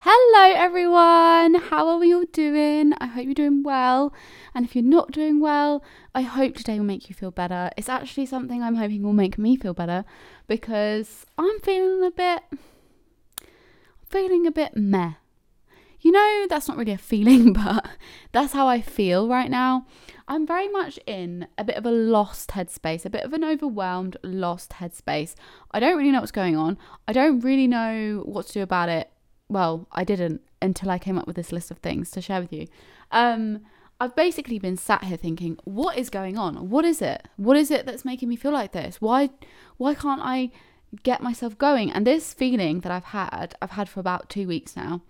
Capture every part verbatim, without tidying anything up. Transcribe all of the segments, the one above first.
Hello everyone, how are we all doing? I hope you're doing well, and if you're not doing well, I hope today will make you feel better. It's actually something I'm hoping will make me feel better, because I'm feeling a bit, feeling a bit meh. You know, that's not really a feeling, but that's how I feel right now. I'm very much in a bit of a lost headspace, a bit of an overwhelmed, lost headspace. I don't really know what's going on. I don't really know what to do about it. Well, I didn't until I came up with this list of things to share with you. Um, I've basically been sat here thinking, what is going on? What is it? What is it that's making me feel like this? Why, why can't I get myself going? And this feeling that I've had, I've had for about two weeks now.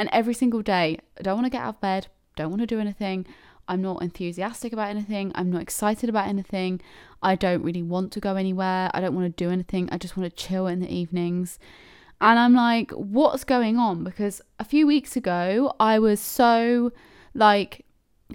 And every single day, I don't want to get out of bed, don't want to do anything, I'm not enthusiastic about anything, I'm not excited about anything, I don't really want to go anywhere, I don't want to do anything, I just want to chill in the evenings. And I'm like, what's going on? Because a few weeks ago, I was so like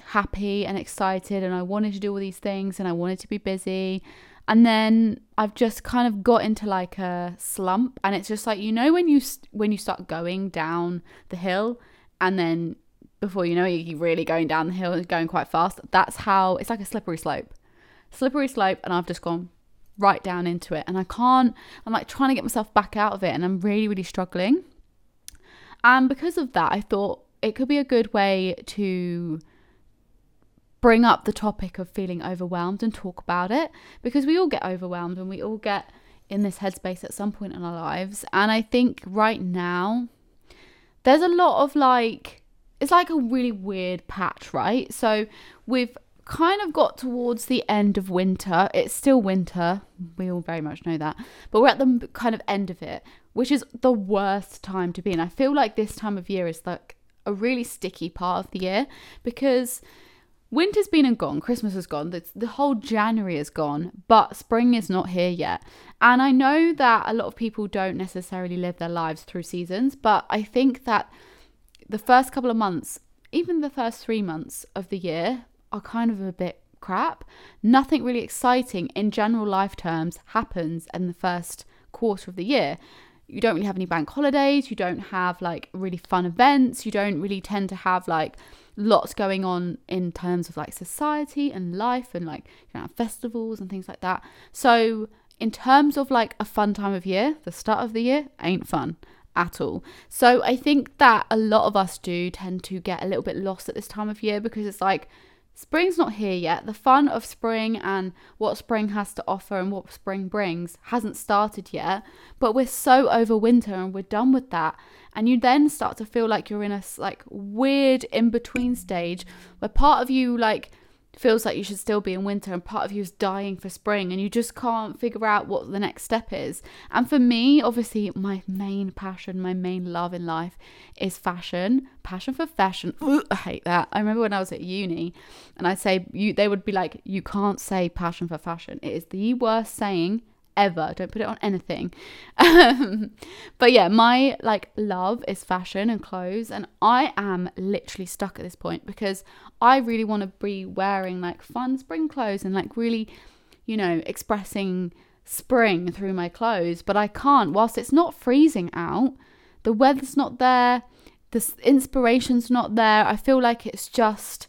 happy and excited and I wanted to do all these things and I wanted to be busy. And then I've just kind of got into like a slump, and it's just like, you know, when you when you start going down the hill, and then before you know it, you're really going down the hill and going quite fast. That's how it's like a slippery slope, slippery slope. And I've just gone right down into it, and I can't, I'm like trying to get myself back out of it, and I'm really, really struggling. And because of that, I thought it could be a good way to bring up the topic of feeling overwhelmed and talk about it, because we all get overwhelmed and we all get in this headspace at some point in our lives. And I think right now there's a lot of like, it's like a really weird patch, right? So we've kind of got towards the end of winter. It's still winter, we all very much know that, but we're at the kind of end of it, which is the worst time to be in. I feel like this time of year is like a really sticky part of the year, because winter's been and gone, Christmas is gone, the, the whole January is gone, but spring is not here yet. And I know that a lot of people don't necessarily live their lives through seasons, but I think that the first couple of months, even the first three months of the year, are kind of a bit crap. Nothing really exciting in general life terms happens in the first quarter of the year. You don't really have any bank holidays, you don't have like really fun events, you don't really tend to have like lots going on in terms of like society and life, and like you know, festivals and things like that. So in terms of like a fun time of year, the start of the year ain't fun at all. So I think that a lot of us do tend to get a little bit lost at this time of year, because it's like spring's not here yet. The fun of spring and what spring has to offer and what spring brings hasn't started yet, but we're so over winter and we're done with that. And you then start to feel like you're in a like weird in-between stage where part of you like feels like you should still be in winter and part of you is dying for spring, and you just can't figure out what the next step is. And for me, obviously my main passion, my main love in life is fashion, passion for fashion. Ooh, I hate that. I remember when I was at uni and I'd say, you, they would be like, you can't say passion for fashion. It is the worst saying ever. Don't put it on anything. Um, but yeah, my like love is fashion and clothes, and I am literally stuck at this point because I really want to be wearing like fun spring clothes and like really, you know, expressing spring through my clothes, but I can't. Whilst it's not freezing out, the weather's not there, the inspiration's not there. I feel like it's just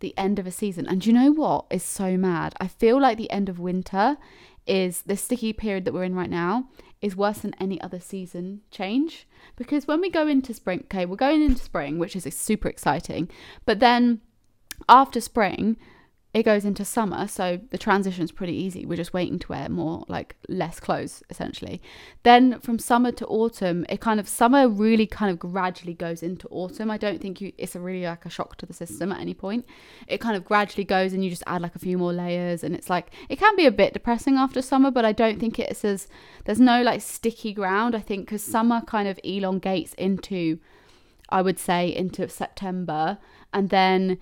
the end of a season. And you know what is so mad? I feel like the end of winter is the sticky period that we're in right now is worse than any other season change, because when we go into spring, okay, we're going into spring, which is super exciting, but then after spring it goes into summer, so the transition's pretty easy. We're just waiting to wear more like less clothes essentially. Then from summer to autumn, it kind of summer really kind of gradually goes into autumn. I don't think you it's a really like a shock to the system at any point. It kind of gradually goes and you just add like a few more layers, and it's like it can be a bit depressing after summer, but I don't think it's as there's no like sticky ground, I think, because summer kind of elongates into, I would say, into September, and then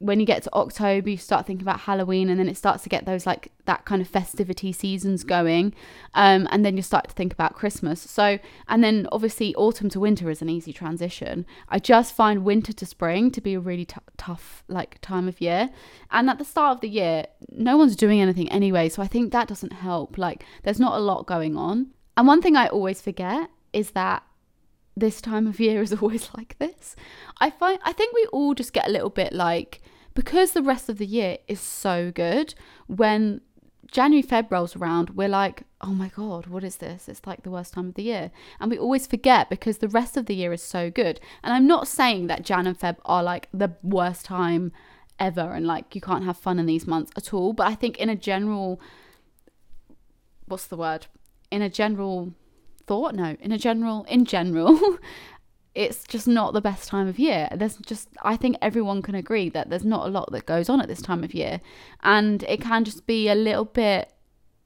when you get to October, you start thinking about Halloween, and then it starts to get those like that kind of festivity seasons going, um, and then you start to think about Christmas. So, and then obviously autumn to winter is an easy transition. I just find winter to spring to be a really t- tough like time of year, and at the start of the year no one's doing anything anyway, so I think that doesn't help. Like there's not a lot going on. And one thing I always forget is that this time of year is always like this. I find I think we all just get a little bit like, because the rest of the year is so good, when January, Feb rolls around, we're like, oh my God, what is this? It's like the worst time of the year. And we always forget because the rest of the year is so good. And I'm not saying that Jan and Feb are like the worst time ever and like you can't have fun in these months at all. But I think in a general, what's the word? In a general thought, no, in a general, in general, it's just not the best time of year. There's just, I think everyone can agree that there's not a lot that goes on at this time of year, and it can just be a little bit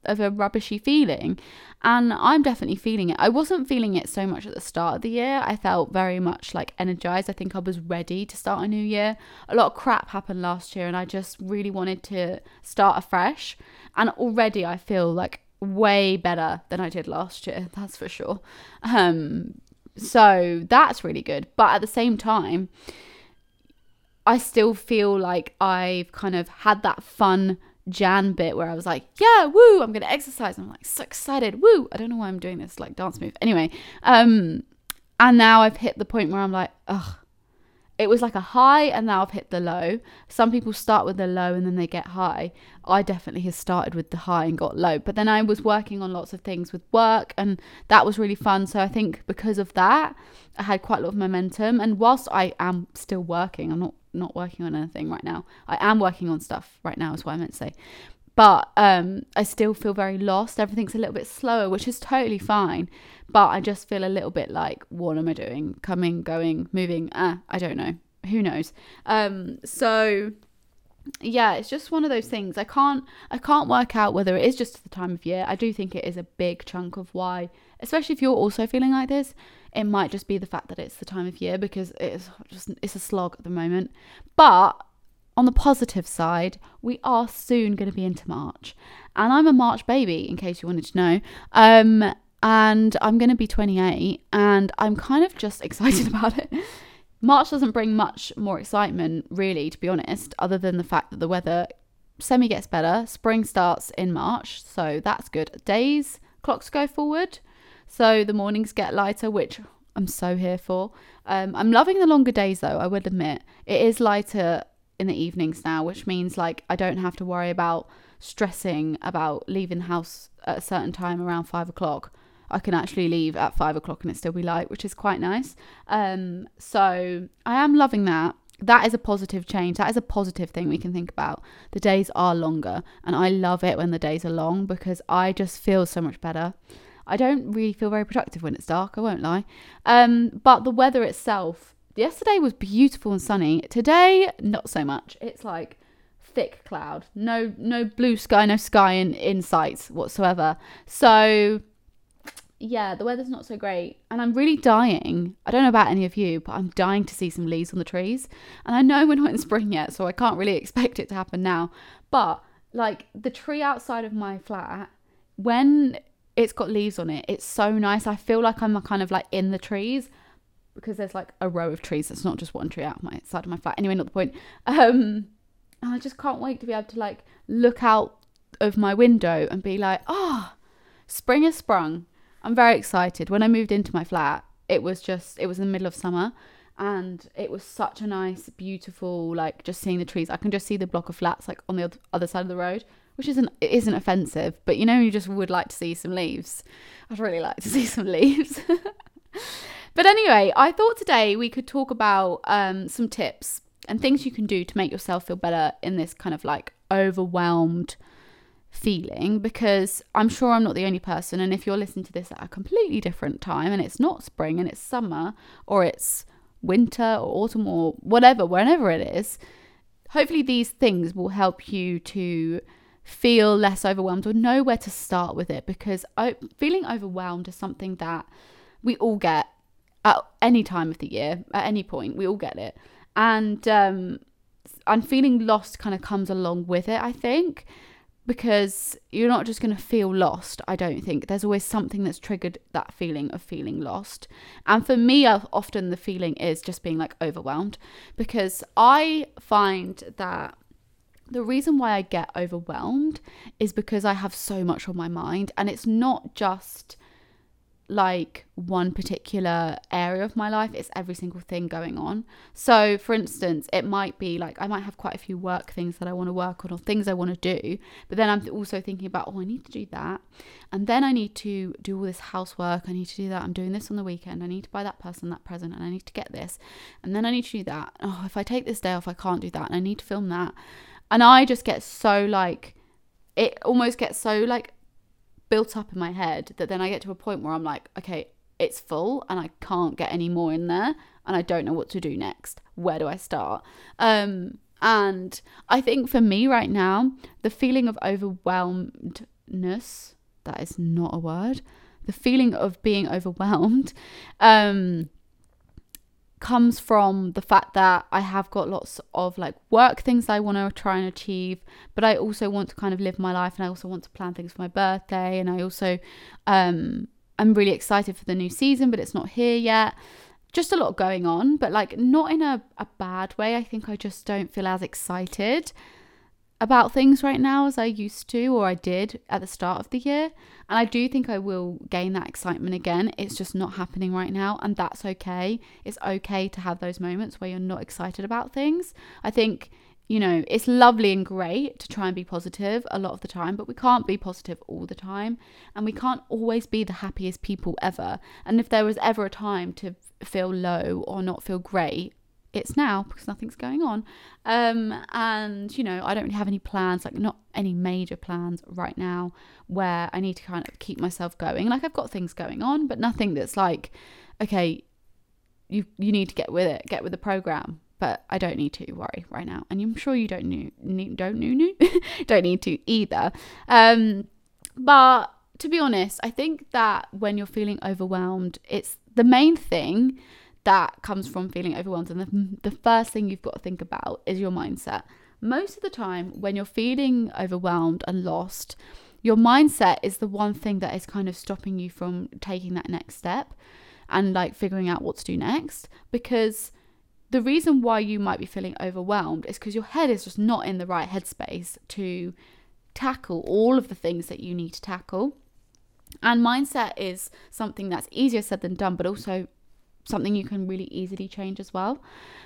of a rubbishy feeling. And I'm definitely feeling it. I wasn't feeling it so much at the start of the year. I felt very much like energized. I think I was ready to start a new year. A lot of crap happened last year and I just really wanted to start afresh, and already I feel like way better than I did last year, that's for sure. Um so that's really good. But at the same time, I still feel like I've kind of had that fun Jan bit where I was like, yeah, woo, I'm gonna exercise, I'm like so excited, woo, I don't know why I'm doing this like dance move anyway. Um and now I've hit the point where I'm like, ugh, it was like a high and now I've hit the low. Some people start with the low and then they get high. I definitely have started with the high and got low. But then I was working on lots of things with work and that was really fun. So I think because of that, I had quite a lot of momentum. And whilst I am still working, I'm not, not working on anything right now. I am working on stuff right now is what I meant to say. But um, I still feel very lost. Everything's a little bit slower, which is totally fine. But I just feel a little bit like, what am I doing? Coming, going, moving. Uh, I don't know. Who knows? Um, so yeah, it's just one of those things. I can't, I can't work out whether it is just the time of year. I do think it is a big chunk of why, especially if you're also feeling like this, it might just be the fact that it's the time of year, because it's just, it's a slog at the moment. But on the positive side, we are soon going to be into March, and I'm a March baby, in case you wanted to know, um, and I'm going to be twenty-eight, and I'm kind of just excited about it. March doesn't bring much more excitement, really, to be honest, other than the fact that the weather semi gets better. Spring starts in March, so that's good. Days, clocks go forward, so the mornings get lighter, which I'm so here for. Um, I'm loving the longer days, though, I would admit. It is lighter in the evenings now, which means like I don't have to worry about stressing about leaving the house at a certain time around five o'clock. I can actually leave at five o'clock and it still be light, which is quite nice. Um so I am loving that. That is a positive change. That is a positive thing we can think about. The days are longer, and I love it when the days are long because I just feel so much better. I don't really feel very productive when it's dark, I won't lie. Um but the weather itself, yesterday was beautiful and sunny. Today, not so much. It's like thick cloud. No no blue sky, no sky in, in sight whatsoever. So, yeah, the weather's not so great. And I'm really dying. I don't know about any of you, but I'm dying to see some leaves on the trees. And I know we're not in spring yet, so I can't really expect it to happen now. But, like, the tree outside of my flat, when it's got leaves on it, it's so nice. I feel like I'm kind of, like, in the trees, because there's like a row of trees. It's not just one tree out my side of my flat. Anyway, not the point. Um, and I just can't wait to be able to like look out of my window and be like, oh, spring has sprung. I'm very excited. When I moved into my flat, it was just, it was in the middle of summer, and it was such a nice, beautiful, like just seeing the trees. I can just see the block of flats like on the other side of the road, which isn't, it isn't offensive, but you know, you just would like to see some leaves. I'd really like to see some leaves. But anyway, I thought today we could talk about um, some tips and things you can do to make yourself feel better in this kind of like overwhelmed feeling, because I'm sure I'm not the only person. And if you're listening to this at a completely different time and it's not spring and it's summer or it's winter or autumn or whatever, whenever it is, hopefully these things will help you to feel less overwhelmed or know where to start with it, because feeling overwhelmed is something that we all get. At any time of the year, at any point, we all get it. And um, and feeling lost kind of comes along with it, I think, because you're not just going to feel lost, I don't think. There's always something that's triggered that feeling of feeling lost. And for me, often the feeling is just being like overwhelmed, because I find that the reason why I get overwhelmed is because I have so much on my mind, and it's not just like one particular area of my life, it's every single thing going on. So for instance, it might be like I might have quite a few work things that I want to work on, or things I want to do, but then I'm also thinking about, oh, I need to do that, and then I need to do all this housework, I need to do that, I'm doing this on the weekend, I need to buy that person that present, and I need to get this, and then I need to do that, oh, if I take this day off I can't do that, and I need to film that. And I just get so like, it almost gets so like built up in my head that then I get to a point where I'm like, okay, it's full and I can't get any more in there, and I don't know what to do next. Where do I start? Um, and I think for me right now, the feeling of overwhelmedness, that is not a word, the feeling of being overwhelmed um, comes from the fact that I have got lots of like work things I want to try and achieve, but I also want to kind of live my life, and I also want to plan things for my birthday, and I also um I'm really excited for the new season, but it's not here yet. Just a lot going on, but like not in a, a bad way. I think I just don't feel as excited about things right now as I used to, or I did at the start of the year, and I do think I will gain that excitement again. It's just not happening right now, and that's okay. It's okay to have those moments where you're not excited about things. I think, you know, it's lovely and great to try and be positive a lot of the time, but we can't be positive all the time, and we can't always be the happiest people ever. And if there was ever a time to feel low or not feel great, it's now, because nothing's going on. Um, and, you know, I don't really have any plans, like not any major plans right now where I need to kind of keep myself going. Like I've got things going on, but nothing that's like, okay, you you need to get with it, get with the program. But I don't need to worry right now. And I'm sure you don't need, need, don't, need, don't need to either. Um, but to be honest, I think that when you're feeling overwhelmed, it's the main thing that comes from feeling overwhelmed, and the, the first thing you've got to think about is your mindset. Most of the time when you're feeling overwhelmed and lost, your mindset is the one thing that is kind of stopping you from taking that next step and like figuring out what to do next, because the reason why you might be feeling overwhelmed is because your head is just not in the right headspace to tackle all of the things that you need to tackle. And mindset is something that's easier said than done, but also something you can really easily change as well.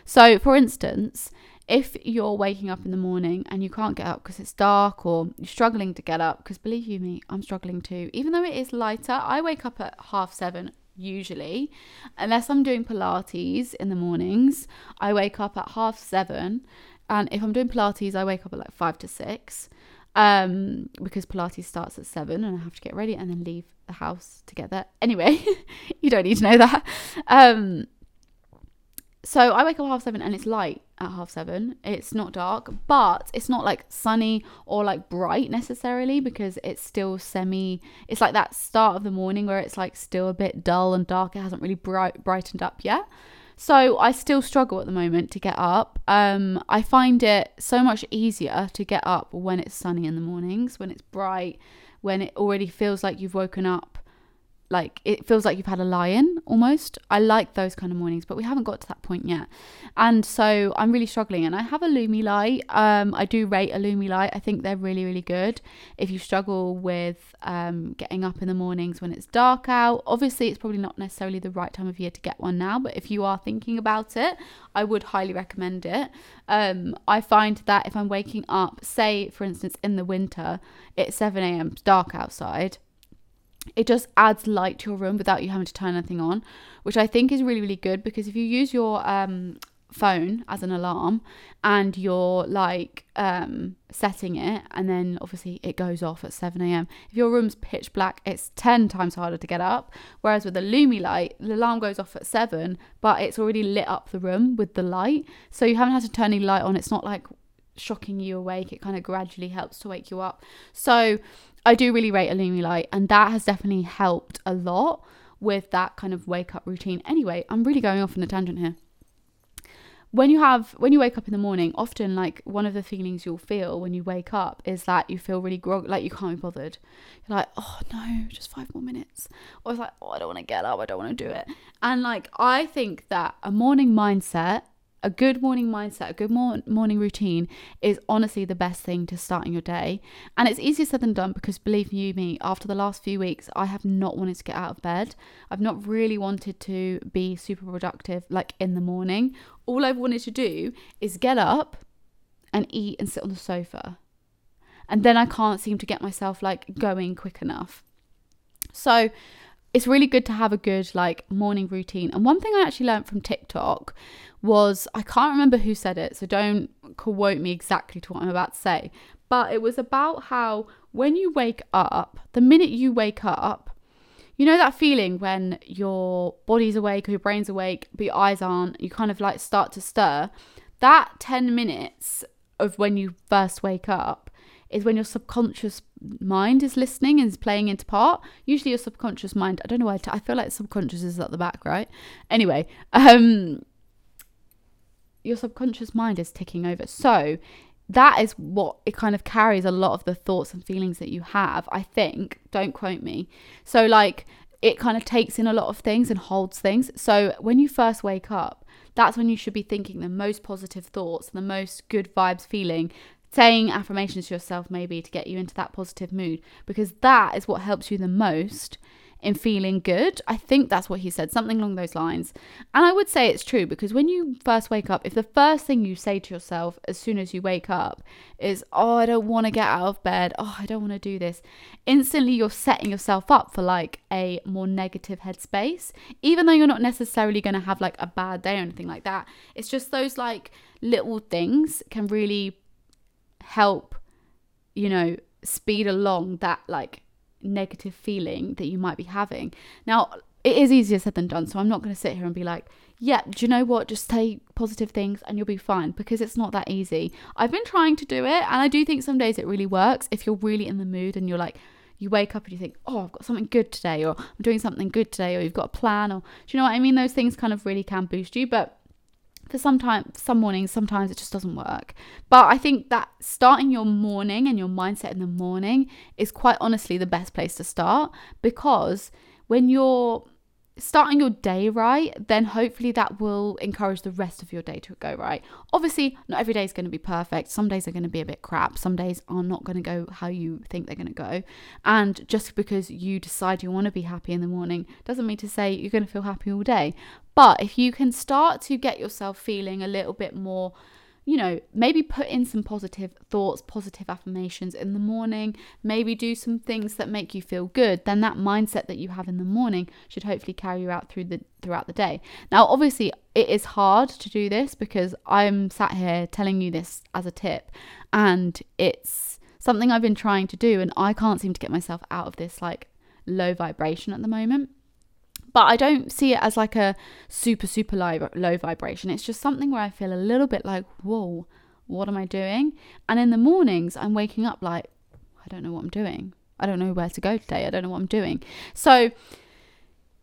So for instance, if you're waking up in the morning and you can't get up because it's dark, or you're struggling to get up, because believe you me, I'm struggling too. Even though it is lighter, I wake up at half seven usually, unless I'm doing Pilates in the mornings. I wake up at half seven, and if I'm doing Pilates, I wake up at like five to six. Um, because Pilates starts at seven and I have to get ready and then leave the house to get there. Anyway, you don't need to know that. Um, so I wake up at half seven, and it's light at half seven. It's not dark, but it's not like sunny or like bright necessarily, because it's still semi, it's like that start of the morning where it's like still a bit dull and dark. It hasn't really bright, brightened up yet. So I still struggle at the moment to get up. Um, I find it so much easier to get up when it's sunny in the mornings, when it's bright, when it already feels like you've woken up, like it feels like you've had a lie-in almost. I like those kind of mornings, but we haven't got to that point yet. And so I'm really struggling, and I have a Lumie light. Um, I do rate a Lumie light. I think they're really, really good if you struggle with um, getting up in the mornings when it's dark out. Obviously, it's probably not necessarily the right time of year to get one now, but if you are thinking about it, I would highly recommend it. Um, I find that if I'm waking up, say for instance in the winter, it's seven a.m. dark outside, it just adds light to your room without you having to turn anything on, which I think is really, really good, because if you use your um, phone as an alarm and you're like um, setting it, and then obviously it goes off at seven a.m. If your room's pitch black, it's ten times harder to get up. Whereas with a Lumie light, the alarm goes off at seven, but it's already lit up the room with the light. So you haven't had to turn any light on. It's not like shocking you awake. It kind of gradually helps to wake you up. So I do really rate a Lumie light, and that has definitely helped a lot with that kind of wake up routine. Anyway, I'm really going off on a tangent here. when you have when you wake up in the morning, often like one of the feelings you'll feel when you wake up is that you feel really grog, like you can't be bothered. You're like, oh no, just five more minutes. Or it's like, oh, I don't want to get up, I don't want to do it. And like, I think that a morning mindset, a good morning mindset, a good mor- morning routine is honestly the best thing to starting your day. And it's easier said than done, because believe you me, after the last few weeks, I have not wanted to get out of bed. I've not really wanted to be super productive like in the morning. All I've wanted to do is get up and eat and sit on the sofa. And then I can't seem to get myself like going quick enough. So it's really good to have a good like morning routine. And one thing I actually learned from TikTok was, I can't remember who said it, so don't quote me exactly to what I'm about to say, but it was about how when you wake up, the minute you wake up, you know that feeling when your body's awake or your brain's awake, but your eyes aren't, you kind of like start to stir. That ten minutes of when you first wake up is when your subconscious mind is listening and is playing into part. Usually your subconscious mind, I don't know why, I, t- I feel like subconscious is at the back, right? Anyway, um, your subconscious mind is ticking over. So that is what, it kind of carries a lot of the thoughts and feelings that you have, I think. Don't quote me. So like, it kind of takes in a lot of things and holds things. So when you first wake up, that's when you should be thinking the most positive thoughts, the most good vibes feeling, saying affirmations to yourself maybe to get you into that positive mood, because that is what helps you the most in feeling good. I think that's what he said, something along those lines. And I would say it's true, because when you first wake up, if the first thing you say to yourself as soon as you wake up is, oh, I don't want to get out of bed, oh, I don't want to do this, instantly you're setting yourself up for like a more negative headspace, even though you're not necessarily going to have like a bad day or anything like that. It's just those like little things can really help, you know, speed along that like negative feeling that you might be having. Now, it is easier said than done, so I'm not going to sit here and be like, yeah, do you know what, just take positive things and you'll be fine, because it's not that easy. I've been trying to do it, and I do think some days it really works if you're really in the mood and you're like, you wake up and you think, oh, I've got something good today, or I'm doing something good today, or you've got a plan, or do you know what I mean? Those things kind of really can boost you. But for some time, some mornings, sometimes it just doesn't work. But I think that starting your morning and your mindset in the morning is quite honestly the best place to start, because when you're starting your day right, then hopefully that will encourage the rest of your day to go right. Obviously, not every day is going to be perfect. Some days are going to be a bit crap. Some days are not going to go how you think they're going to go. And just because you decide you want to be happy in the morning doesn't mean to say you're going to feel happy all day. But if you can start to get yourself feeling a little bit more, you know, maybe put in some positive thoughts, positive affirmations in the morning, maybe do some things that make you feel good, then that mindset that you have in the morning should hopefully carry you out through the throughout the day. Now, obviously, it is hard to do this, because I'm sat here telling you this as a tip, and it's something I've been trying to do, and I can't seem to get myself out of this like low vibration at the moment. But I don't see it as like a super, super low, low vibration. It's just something where I feel a little bit like, whoa, what am I doing? And in the mornings, I'm waking up like, I don't know what I'm doing. I don't know where to go today. I don't know what I'm doing. So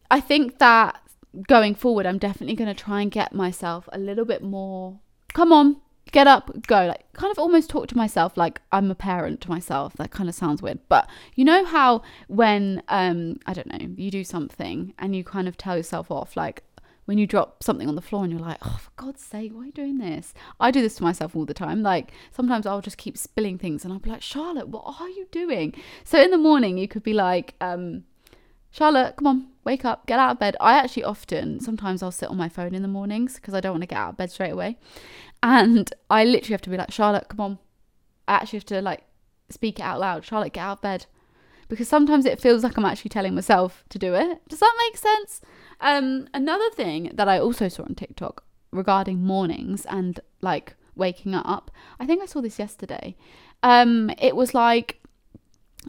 I think that going forward, I'm definitely going to try and get myself a little bit more, come on, get up, go. Like, kind of almost talk to myself like I'm a parent to myself. That kind of sounds weird, but you know how when um I don't know, you do something and you kind of tell yourself off, like when you drop something on the floor and you're like, oh, for God's sake, why are you doing this? I do this to myself all the time. Like sometimes I'll just keep spilling things and I'll be like, Charlotte, what are you doing? So in the morning you could be like, um Charlotte, come on, wake up, get out of bed. I actually often, sometimes I'll sit on my phone in the mornings because I don't want to get out of bed straight away. And I literally have to be like, Charlotte, come on. I actually have to like speak it out loud. Charlotte, get out of bed. Because sometimes it feels like I'm actually telling myself to do it. Does that make sense? Um, another thing that I also saw on TikTok regarding mornings and like waking up, I think I saw this yesterday. Um, it was like,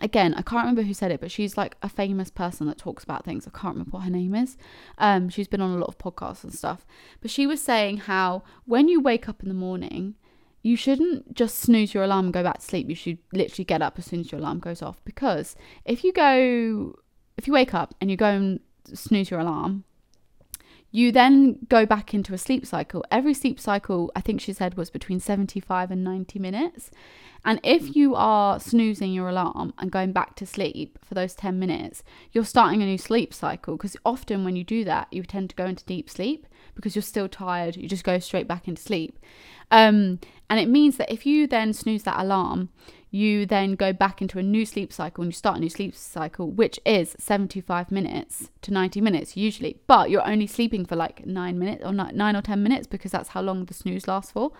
again, I can't remember who said it, but she's like a famous person that talks about things. I can't remember what her name is. Um, she's been on a lot of podcasts and stuff. But she was saying how when you wake up in the morning, you shouldn't just snooze your alarm and go back to sleep. You should literally get up as soon as your alarm goes off. Because if you go, if you wake up and you go and snooze your alarm, You then go back into a sleep cycle. Every sleep cycle, I think she said, was between seventy-five and ninety minutes. And if you are snoozing your alarm and going back to sleep for those ten minutes, you're starting a new sleep cycle, because often when you do that, you tend to go into deep sleep because you're still tired. You just go straight back into sleep. Um, and it means that if you then snooze that alarm, you then go back into a new sleep cycle, and you start a new sleep cycle, which is seventy-five minutes to ninety minutes usually, but you're only sleeping for like nine minutes or nine or ten minutes because that's how long the snooze lasts for.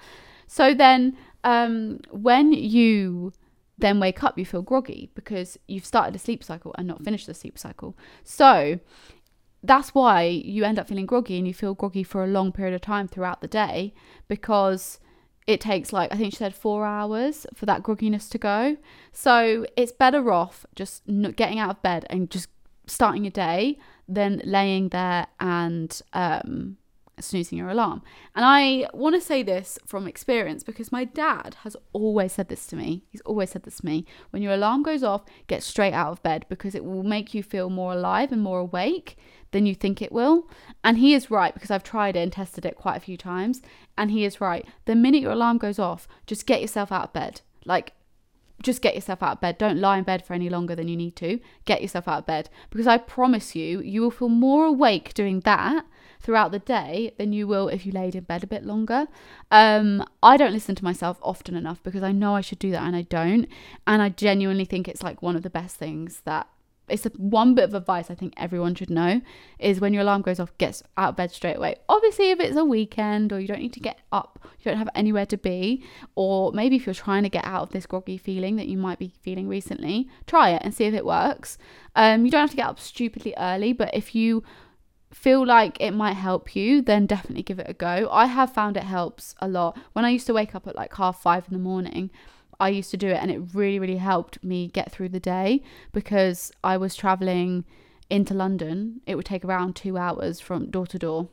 So then um, when you then wake up, you feel groggy because you've started a sleep cycle and not finished the sleep cycle. So that's why you end up feeling groggy, and you feel groggy for a long period of time throughout the day, because it takes, like, I think she said four hours for that grogginess to go. So it's better off just getting out of bed and just starting your day than laying there and um, snoozing your alarm. And I want to say this from experience, because my dad has always said this to me. He's always said this to me. When your alarm goes off, get straight out of bed, because it will make you feel more alive and more awake than you think it will. And he is right, because I've tried it and tested it quite a few times, and he is right. The minute your alarm goes off, just get yourself out of bed. Like, just get yourself out of bed. Don't lie in bed for any longer than you need to. Get yourself out of bed, because I promise you, you will feel more awake doing that throughout the day than you will if you laid in bed a bit longer. Um, I don't listen to myself often enough, because I know I should do that and I don't. And I genuinely think it's like one of the best things that it's a, one bit of advice I think everyone should know is, when your alarm goes off, get out of bed straight away. Obviously, if it's a weekend or you don't need to get up, you don't have anywhere to be, or maybe if you're trying to get out of this groggy feeling that you might be feeling recently, try it and see if it works. Um, you don't have to get up stupidly early, but if you feel like it might help you, then definitely give it a go. I have found it helps a lot. When I used to wake up at like half five in the morning, I used to do it, and it really, really helped me get through the day, because I was traveling into London. It would take around two hours from door to door,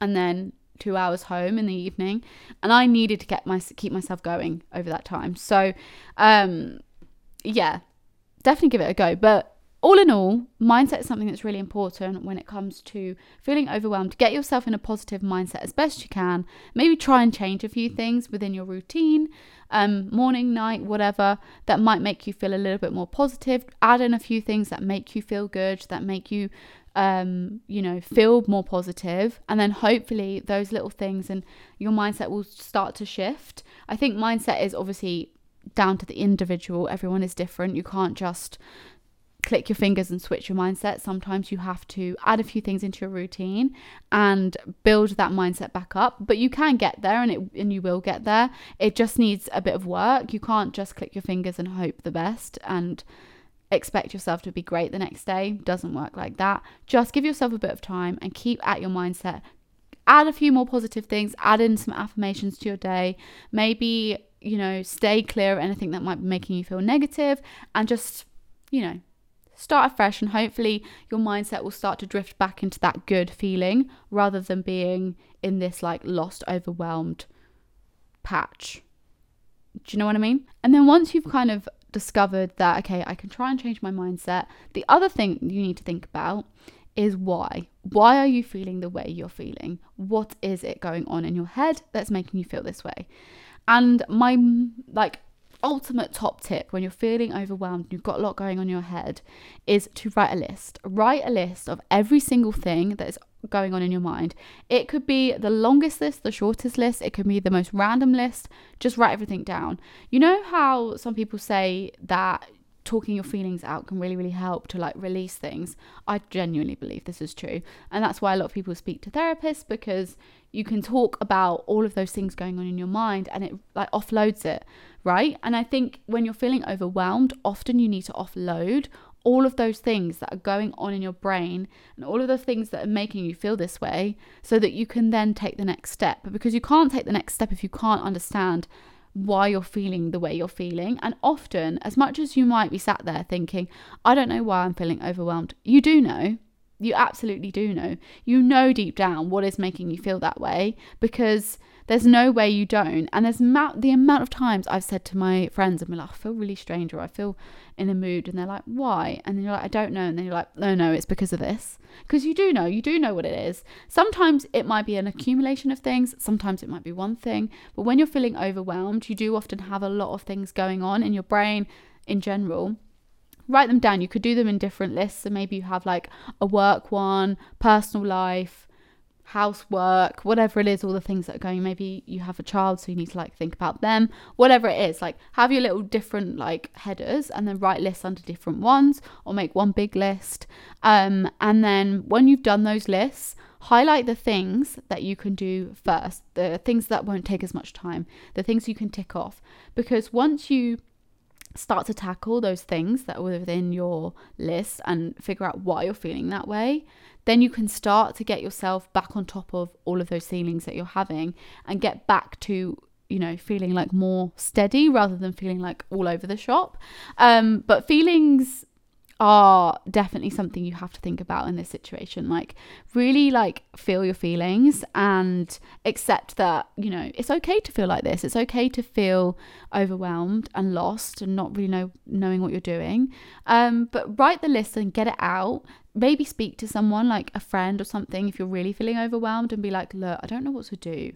and then two hours home in the evening. And I needed to get my keep myself going over that time. So, um, yeah, definitely give it a go. But all in all, mindset is something that's really important when it comes to feeling overwhelmed. Get yourself in a positive mindset as best you can. Maybe try and change a few things within your routine, um, morning, night, whatever, that might make you feel a little bit more positive. Add in a few things that make you feel good, that make you, um, you know, feel more positive. And then hopefully those little things and your mindset will start to shift. I think mindset is obviously down to the individual. Everyone is different. You can't just click your fingers and switch your mindset. Sometimes you have to add a few things into your routine and build that mindset back up, but you can get there, and it and you will get there. It just needs a bit of work. You can't just click your fingers and hope the best and expect yourself to be great the next day. Doesn't work like that. Just give yourself a bit of time and keep at your mindset. Add a few more positive things. Add in some affirmations to your day. Maybe, you know, stay clear of anything that might be making you feel negative, and just, you know, start afresh, and hopefully your mindset will start to drift back into that good feeling rather than being in this like lost, overwhelmed patch. Do you know what I mean? And then once you've kind of discovered that, okay, I can try and change my mindset, the other thing you need to think about is why. Why are you feeling the way you're feeling? What is it going on in your head that's making you feel this way? And my like ultimate top tip when you're feeling overwhelmed, you've got a lot going on in your head, is to write a list. Write a list of every single thing that is going on in your mind. It could be the longest list, the shortest list, it could be the most random list. Just write everything down. You know how some people say that talking your feelings out can really, really help to like release things? I genuinely believe this is true. And that's why a lot of people speak to therapists, because you can talk about all of those things going on in your mind and it like offloads it, right? And I think when you're feeling overwhelmed, often you need to offload all of those things that are going on in your brain and all of the things that are making you feel this way, so that you can then take the next step. But because you can't take the next step if you can't understand why you're feeling the way you're feeling. And often, as much as you might be sat there thinking, I don't know why I'm feeling overwhelmed, you do know. You absolutely do know. You know deep down what is making you feel that way, because There's no way you don't. And there's ma- the amount of times I've said to my friends, I'm like, I feel really strange, or I feel in a mood. And they're like, why? And then you're like, I don't know. And then you're like, no, no, it's because of this. Because you do know, you do know what it is. Sometimes it might be an accumulation of things. Sometimes it might be one thing. But when you're feeling overwhelmed, you do often have a lot of things going on in your brain in general. Write them down. You could do them in different lists. So maybe you have like a work one, personal life, housework, whatever it is, all the things that are going, maybe you have a child, so you need to like think about them, whatever it is, like have your little different like headers and then write lists under different ones, or make one big list. Um, and then when you've done those lists, highlight the things that you can do first, the things that won't take as much time, the things you can tick off, because once you start to tackle those things that are within your list and figure out why you're feeling that way, then you can start to get yourself back on top of all of those feelings that you're having and get back to, you know, feeling like more steady rather than feeling like all over the shop. Um, but feelings are definitely something you have to think about in this situation. Like really like feel your feelings and accept that, you know, it's okay to feel like this. It's okay to feel overwhelmed and lost and not really know knowing what you're doing. Um, but write the list and get it out. Maybe speak to someone like a friend or something if you're really feeling overwhelmed and be like, look, I don't know what to do.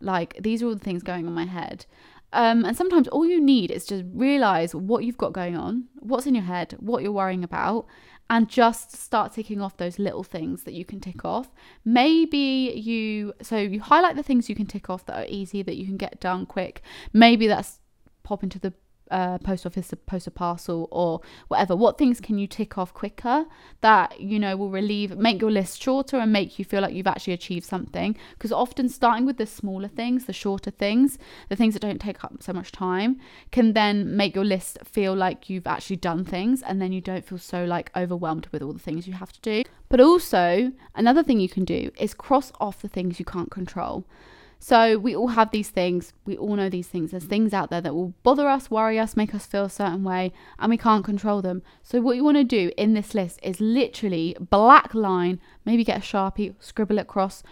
Like these are all the things going on in my head. Um, and sometimes all you need is just realize what you've got going on, what's in your head, what you're worrying about, and just start ticking off those little things that you can tick off. Maybe you, so you highlight the things you can tick off that are easy, that you can get done quick. Maybe that's pop into the uh, post office to post a parcel or whatever. What things can you tick off quicker that, you know, will relieve, make your list shorter and make you feel like you've actually achieved something? Because often starting with the smaller things, the shorter things, the things that don't take up so much time, can then make your list feel like you've actually done things, and then you don't feel so like overwhelmed with all the things you have to do. But also another thing you can do is cross off the things you can't control. So we all have these things, we all know these things, there's things out there that will bother us, worry us, make us feel a certain way, and we can't control them. So what you want to do in this list is literally black line, maybe get a Sharpie, scribble it across,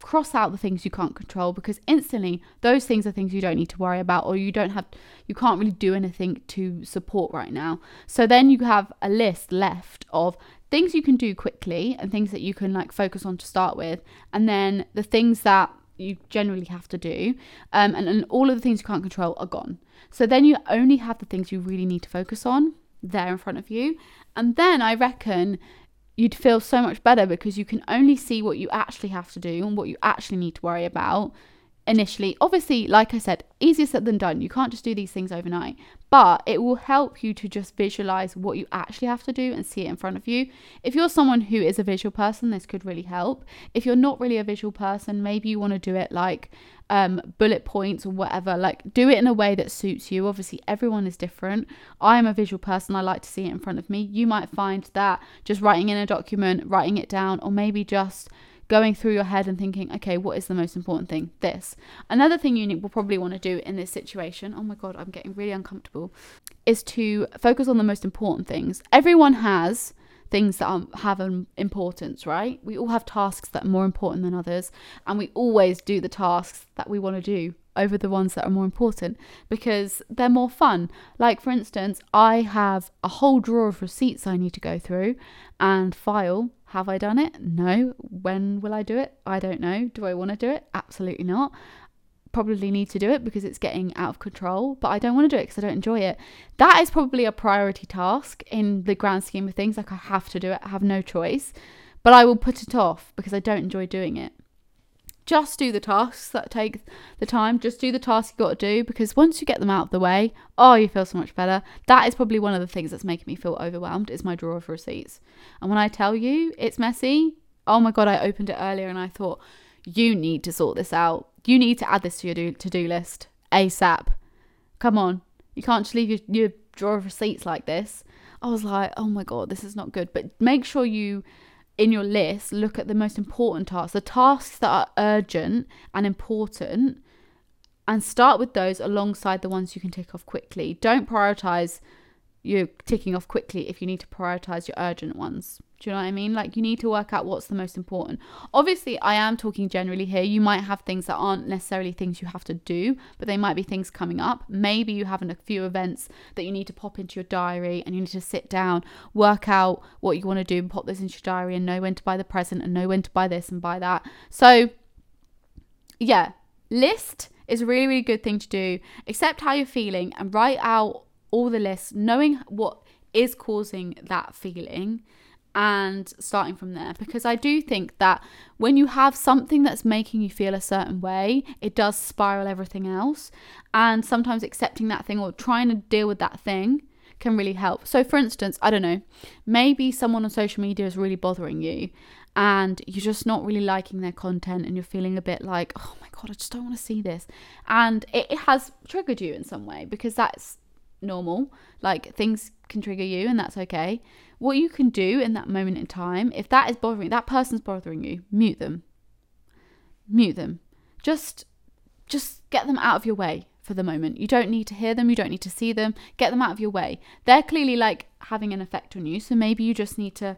cross out the things you can't control, because instantly those things are things you don't need to worry about, or you don't have, you can't really do anything to support right now. So then you have a list left of things you can do quickly and things that you can like focus on to start with, and then the things that you generally have to do, um, and, and all of the things you can't control are gone. So then you only have the things you really need to focus on there in front of you, and then I reckon you'd feel so much better, because you can only see what you actually have to do and what you actually need to worry about initially. Obviously, like I said, easier said than done. You can't just do these things overnight, but it will help you to just visualize what you actually have to do and see it in front of you. If you're someone who is a visual person, this could really help. If you're not really a visual person, maybe you want to do it like um, bullet points or whatever, like do it in a way that suits you. Obviously, everyone is different. I am a visual person. I like to see it in front of me. You might find that just writing in a document, writing it down, or maybe just going through your head and thinking, okay, what is the most important thing? This. Another thing you will probably want to do in this situation, oh my God, I'm getting really uncomfortable, is to focus on the most important things. Everyone has things that are, have an importance, right? We all have tasks that are more important than others, and we always do the tasks that we want to do over the ones that are more important because they're more fun. Like for instance, I have a whole drawer of receipts I need to go through and file. Have I done it? No. When will I do it? I don't know. Do I want to do it? Absolutely not. Probably need to do it because it's getting out of control, but I don't want to do it because I don't enjoy it. That is probably a priority task in the grand scheme of things. Like I have to do it. I have no choice, but I will put it off because I don't enjoy doing it. Just do the tasks that take the time. Just do the tasks you got to do, because once you get them out of the way, oh, you feel so much better. That is probably one of the things that's making me feel overwhelmed is my drawer of receipts. And when I tell you it's messy, oh my God, I opened it earlier and I thought, you need to sort this out. You need to add this to your do- to-do list ASAP. Come on. You can't just leave your, your drawer of receipts like this. I was like, oh my God, this is not good. But make sure you, in your list, look at the most important tasks, the tasks that are urgent and important, and start with those alongside the ones you can tick off quickly. Don't prioritize your ticking off quickly if you need to prioritize your urgent ones. Do you know what I mean? Like, you need to work out what's the most important. Obviously, I am talking generally here. You might have things that aren't necessarily things you have to do, but they might be things coming up. Maybe you have a few events that you need to pop into your diary, and you need to sit down, work out what you want to do, and pop this into your diary, and know when to buy the present, and know when to buy this and buy that. So, yeah, list is a really, really good thing to do. Accept how you're feeling and write out all the lists, knowing what is causing that feeling, and starting from there. Because I do think that when you have something that's making you feel a certain way, it does spiral everything else. And sometimes accepting that thing or trying to deal with that thing can really help. So for instance, I don't know, maybe someone on social media is really bothering you and you're just not really liking their content, and you're feeling a bit like, oh my God, I just don't want to see this. And it, it has triggered you in some way, because that's normal. Like, things can trigger you, and that's okay. What you can do in that moment in time, if that is bothering, that person's bothering you, mute them. Mute them. Just, just get them out of your way for the moment. You don't need to hear them. You don't need to see them. Get them out of your way. They're clearly like having an effect on you, so maybe you just need to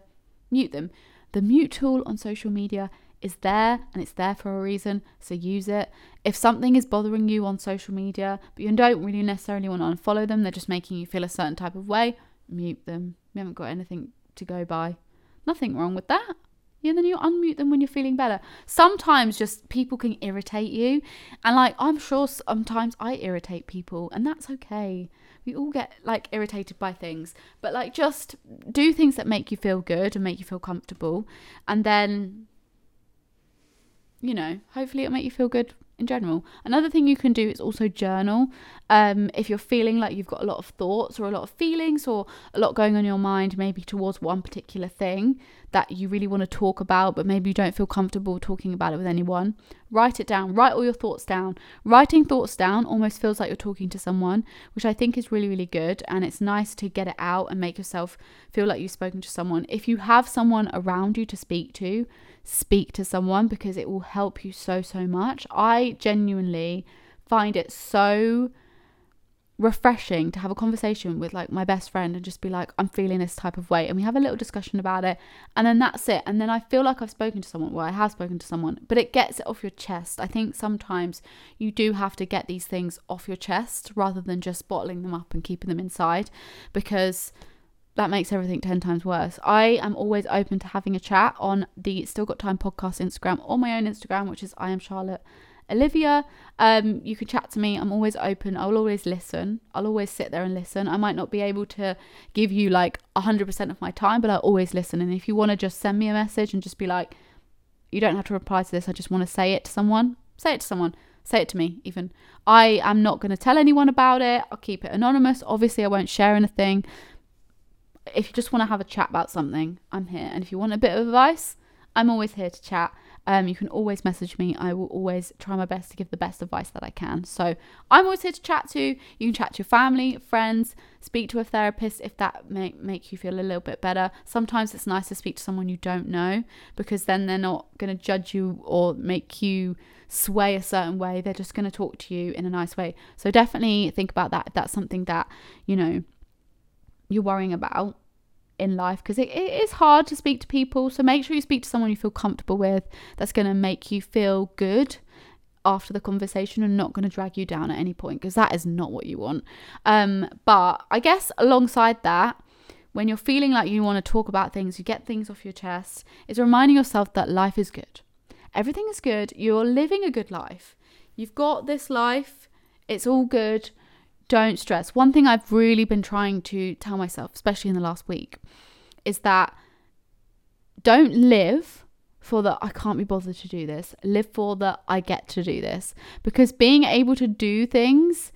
mute them. The mute tool on social media is there, and it's there for a reason, so use it. If something is bothering you on social media, but you don't really necessarily want to unfollow them, they're just making you feel a certain type of way, mute them. You haven't got anything to go by. Nothing wrong with that. Yeah, then you unmute them when you're feeling better. Sometimes just people can irritate you, and like, I'm sure sometimes I irritate people, and that's okay. We all get like irritated by things, but like, just do things that make you feel good and make you feel comfortable, and then, you know, hopefully it'll make you feel good in general. Another thing you can do is also journal. Um, if you're feeling like you've got a lot of thoughts or a lot of feelings or a lot going on in your mind, maybe towards one particular thing that you really want to talk about, but maybe you don't feel comfortable talking about it with anyone, write it down. Write all your thoughts down. Writing thoughts down almost feels like you're talking to someone, which I think is really, really good. And it's nice to get it out and make yourself feel like you've spoken to someone. If you have someone around you to speak to, speak to someone, because it will help you so, so much. I genuinely find it so refreshing to have a conversation with like my best friend and just be like, I'm feeling this type of way, and we have a little discussion about it, and then that's it. And then I feel like I've spoken to someone. Well, I have spoken to someone, but it gets it off your chest. I think sometimes you do have to get these things off your chest rather than just bottling them up and keeping them inside, because that makes everything ten times worse. I am always open to having a chat on the Still Got Time podcast Instagram or my own Instagram, which is I am Charlotte Olivia. Um you can chat to me. I'm always open. I'll always listen. I'll always sit there and listen. I might not be able to give you like one hundred percent of my time, but I always listen. And if you want to just send me a message and just be like, you don't have to reply to this, I just want to say it to someone, say it to someone say it to me even. I am not going to tell anyone about it. I'll keep it anonymous. Obviously I won't share anything. If you just want to have a chat about something, I'm here. And if you want a bit of advice, I'm always here to chat. Um, you can always message me. I will always try my best to give the best advice that I can. So I'm always here to chat to. You can chat to your family, friends, speak to a therapist if that may make you feel a little bit better. Sometimes it's nice to speak to someone you don't know, because then they're not going to judge you or make you sway a certain way. They're just going to talk to you in a nice way. So definitely think about that if that's something that, you know, you're worrying about in life, because it, it is hard to speak to people. So make sure you speak to someone you feel comfortable with, that's going to make you feel good after the conversation and not going to drag you down at any point, because that is not what you want. Um but I guess alongside that, when you're feeling like you want to talk about things, you get things off your chest, is reminding yourself that life is good. Everything is good. You're living a good life. You've got this life. It's all good. Don't stress. One thing I've really been trying to tell myself, especially in the last week, is that don't live for the I can't be bothered to do this. Live for the I get to do this. Because being able to do things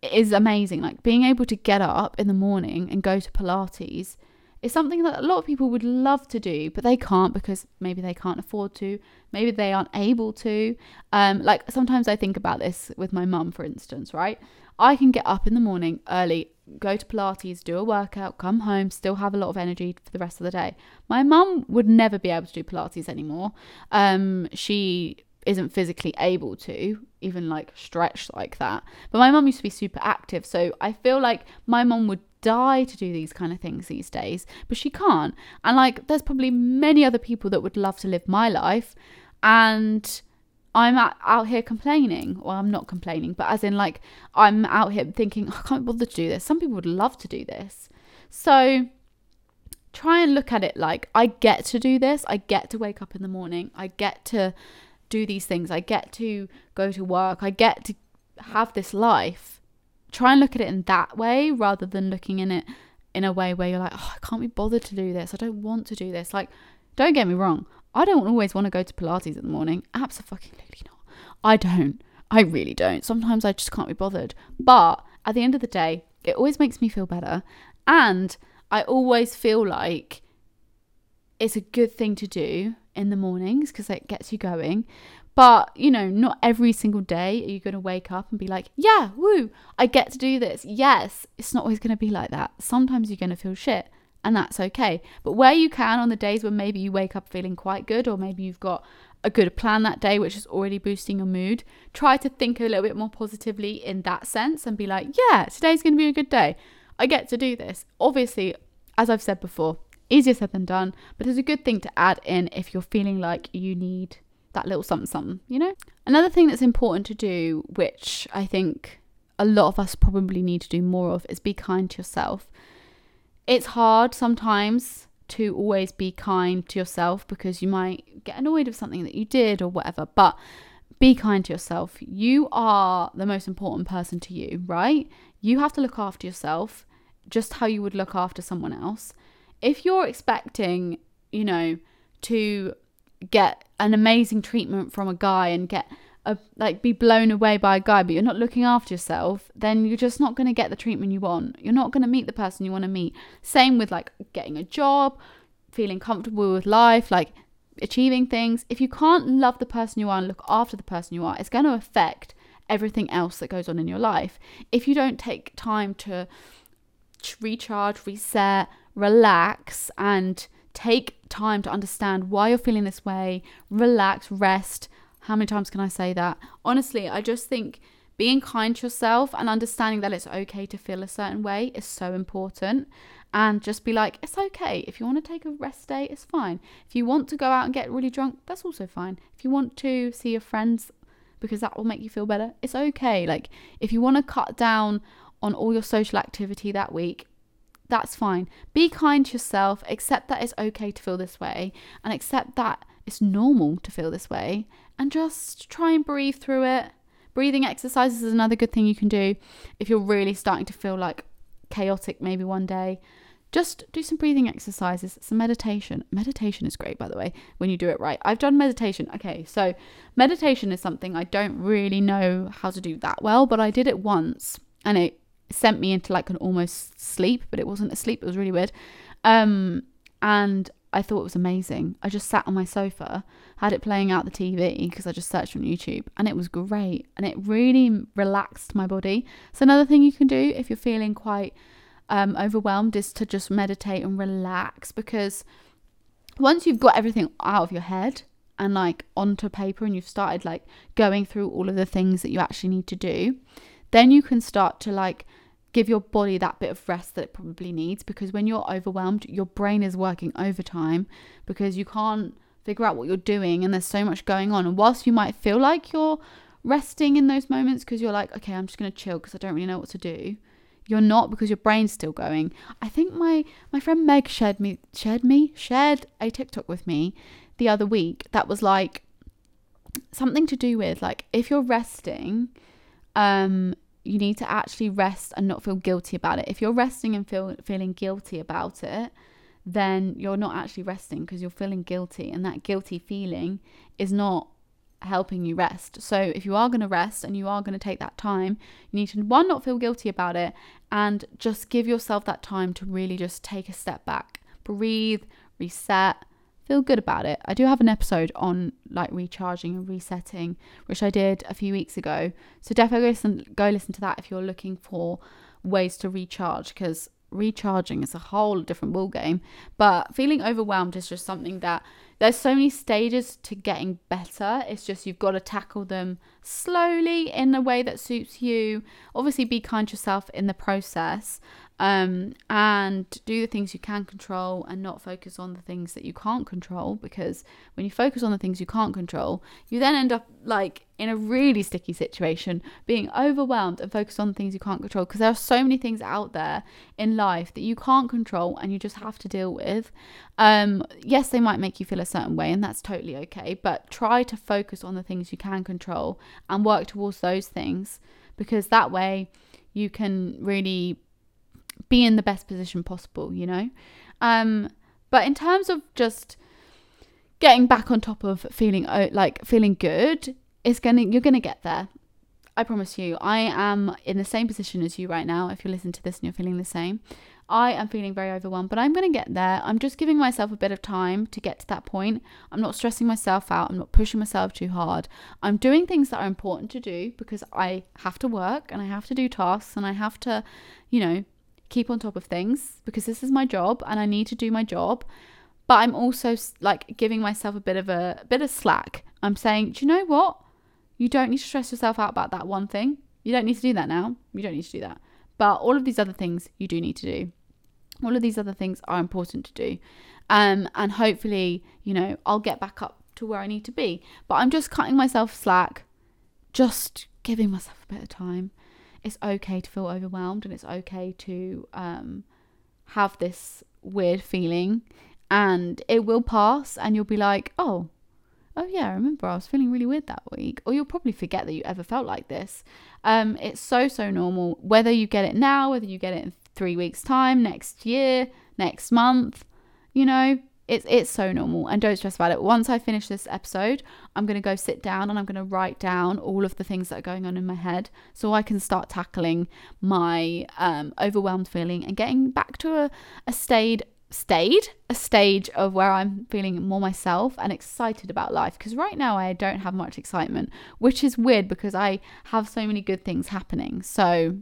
is amazing. Like being able to get up in the morning and go to Pilates is something that a lot of people would love to do, but they can't, because maybe they can't afford to, maybe they aren't able to. Um, like sometimes I think about this with my mum, for instance, right? I can get up in the morning early, go to Pilates, do a workout, come home, still have a lot of energy for the rest of the day. My mum would never be able to do Pilates anymore. Um, she isn't physically able to even like stretch like that. But my mum used to be super active, so I feel like my mum would die to do these kind of things these days, but she can't. And like, there's probably many other people that would love to live my life, and I'm out here complaining. Well, I'm not complaining, but as in like, I'm out here thinking, oh, I can't bother to do this. Some people would love to do this. So try and look at it like, I get to do this. I get to wake up in the morning. I get to do these things. I get to go to work. I get to have this life. Try and look at it in that way, rather than looking in it in a way where you're like, oh, I can't be bothered to do this. I don't want to do this. Like, don't get me wrong. I don't always want to go to Pilates in the morning. Absolutely not. I don't. I really don't. Sometimes I just can't be bothered. But at the end of the day, it always makes me feel better. And I always feel like it's a good thing to do in the mornings because it gets you going. But, you know, not every single day are you going to wake up and be like, yeah, woo, I get to do this. Yes, it's not always going to be like that. Sometimes you're going to feel shit, and that's okay. But where you can, on the days when maybe you wake up feeling quite good, or maybe you've got a good plan that day, which is already boosting your mood, try to think a little bit more positively in that sense and be like, yeah, today's going to be a good day. I get to do this. Obviously, as I've said before, easier said than done, but it's a good thing to add in if you're feeling like you need that little something something, you know. Another thing that's important to do, which I think a lot of us probably need to do more of, is be kind to yourself. It's hard sometimes to always be kind to yourself because you might get annoyed with something that you did or whatever, but be kind to yourself. You are the most important person to you, right? You have to look after yourself just how you would look after someone else. If you're expecting, you know, to get an amazing treatment from a guy and get a, like be blown away by a guy, but you're not looking after yourself, then you're just not going to get the treatment you want. You're not going to meet the person you want to meet. Same with like getting a job, feeling comfortable with life, like achieving things. If you can't love the person you are and look after the person you are, it's going to affect everything else that goes on in your life. If you don't take time to recharge, reset, relax, and take time to understand why you're feeling this way, relax, rest. How many times can I say that? Honestly, I just think being kind to yourself and understanding that it's okay to feel a certain way is so important. And just be like, it's okay. If you want to take a rest day, it's fine. If you want to go out and get really drunk, that's also fine. If you want to see your friends because that will make you feel better, it's okay. Like, if you want to cut down on all your social activity that week, that's fine. Be kind to yourself. Accept that it's okay to feel this way, and accept that it's normal to feel this way, and just try and breathe through it. Breathing exercises is another good thing you can do if you're really starting to feel like chaotic maybe one day. Just do some breathing exercises, some meditation. Meditation is great, by the way, when you do it right. I've done meditation. Okay, so meditation is something I don't really know how to do that well, but I did it once and it sent me into like an almost sleep, but it wasn't a sleep, it was really weird. Um, and I thought it was amazing. I just sat on my sofa, had it playing out the T V because I just searched on YouTube, and it was great, and it really relaxed my body. So another thing you can do if you're feeling quite um, overwhelmed is to just meditate and relax, because once you've got everything out of your head and like onto paper, and you've started like going through all of the things that you actually need to do, then you can start to like give your body that bit of rest that it probably needs, because when you're overwhelmed, your brain is working overtime because you can't figure out what you're doing and there's so much going on. And whilst you might feel like you're resting in those moments because you're like, okay, I'm just going to chill because I don't really know what to do, you're not, because your brain's still going. I think my my friend Meg shared me shared me shared a TikTok with me the other week that was like something to do with like, if you're resting, um you need to actually rest and not feel guilty about it. If you're resting and feel, feeling guilty about it, then you're not actually resting because you're feeling guilty, and that guilty feeling is not helping you rest. So if you are going to rest and you are going to take that time, you need to, one, not feel guilty about it, and just give yourself that time to really just take a step back, breathe, reset, feel good about it. I do have an episode on like recharging and resetting, which I did a few weeks ago. So definitely go listen, go listen to that if you're looking for ways to recharge, because recharging is a whole different ball game. But feeling overwhelmed is just something that there's so many stages to getting better. It's just you've got to tackle them slowly in a way that suits you. Obviously be kind to yourself in the process, um, and do the things you can control and not focus on the things that you can't control, because when you focus on the things you can't control, you then end up like in a really sticky situation, being overwhelmed and focused on things you can't control, because there are so many things out there in life that you can't control and you just have to deal with. Um, yes, they might make you feel a certain way, and that's totally okay, but try to focus on the things you can control and work towards those things, because that way you can really be in the best position possible, you know. Um, but in terms of just getting back on top of feeling like feeling good, it's gonna you're gonna get there. I promise you. I am in the same position as you right now. If you listen to this and you're feeling the same, I am feeling very overwhelmed, but I'm going to get there. I'm just giving myself a bit of time to get to that point. I'm not stressing myself out. I'm not pushing myself too hard. I'm doing things that are important to do, because I have to work and I have to do tasks and I have to, you know, keep on top of things, because this is my job and I need to do my job. But I'm also like giving myself a bit of a, a bit of slack. I'm saying, do you know what? You don't need to stress yourself out about that one thing. You don't need to do that now. You don't need to do that. But all of these other things you do need to do. All of these other things are important to do. Um, and hopefully, you know, I'll get back up to where I need to be. But I'm just cutting myself slack, just giving myself a bit of time. It's okay to feel overwhelmed, and it's okay to um, have this weird feeling. And it will pass, and you'll be like, oh, oh yeah, I remember I was feeling really weird that week. Or you'll probably forget that you ever felt like this. Um, it's so, so normal. Whether you get it now, whether you get it in three weeks time, next year, next month, you know, it's, it's so normal. And don't stress about it. Once I finish this episode, I'm going to go sit down and I'm going to write down all of the things that are going on in my head, so I can start tackling my um, overwhelmed feeling and getting back to a, a state stayed a stage of where I'm feeling more myself and excited about life, because right now I don't have much excitement, which is weird because I have so many good things happening. So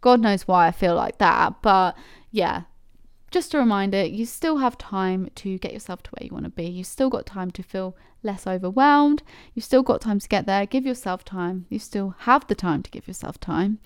God knows why I feel like that, but yeah, just a reminder, you still have time to get yourself to where you want to be. You've still got time to feel less overwhelmed. You've still got time to get there. Give yourself time. You still have the time to give yourself time.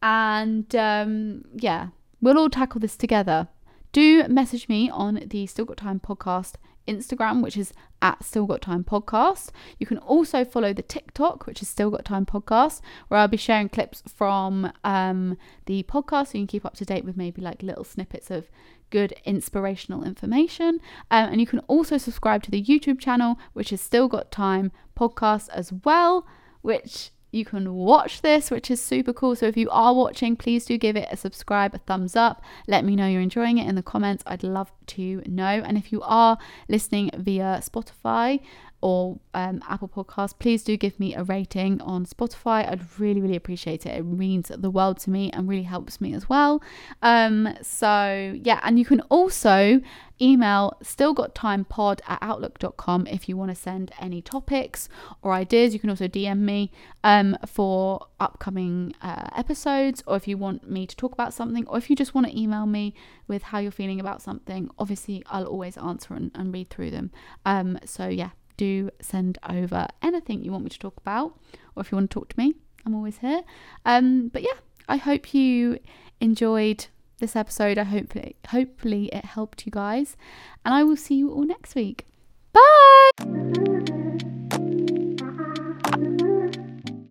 And um yeah, we'll all tackle this together. Do message me on the Still Got Time podcast Instagram, which is at Still Got Time podcast. You can also follow the TikTok, which is Still Got Time podcast, where I'll be sharing clips from um, the podcast, so you can keep up to date with maybe like little snippets of good inspirational information. Um, and you can also subscribe to the YouTube channel, which is Still Got Time podcast as well, which you can watch this, which is super cool. So if you are watching, please do give it a subscribe, a thumbs up. Let me know you're enjoying it in the comments. I'd love to know. And if you are listening via Spotify or um, Apple Podcasts, please do give me a rating on Spotify. I'd really, really appreciate it. It means the world to me and really helps me as well. Um, so yeah, and you can also email stillgottimepod at outlook dot com if you want to send any topics or ideas. You can also D M me um, for upcoming uh, episodes, or if you want me to talk about something, or if you just want to email me with how you're feeling about something. Obviously, I'll always answer and, and read through them. Um, so yeah, do send over anything you want me to talk about, or if you want to talk to me, I'm always here. Um, but yeah, I hope you enjoyed this episode. I hope it, hopefully it helped you guys, and I will see you all next week. Bye.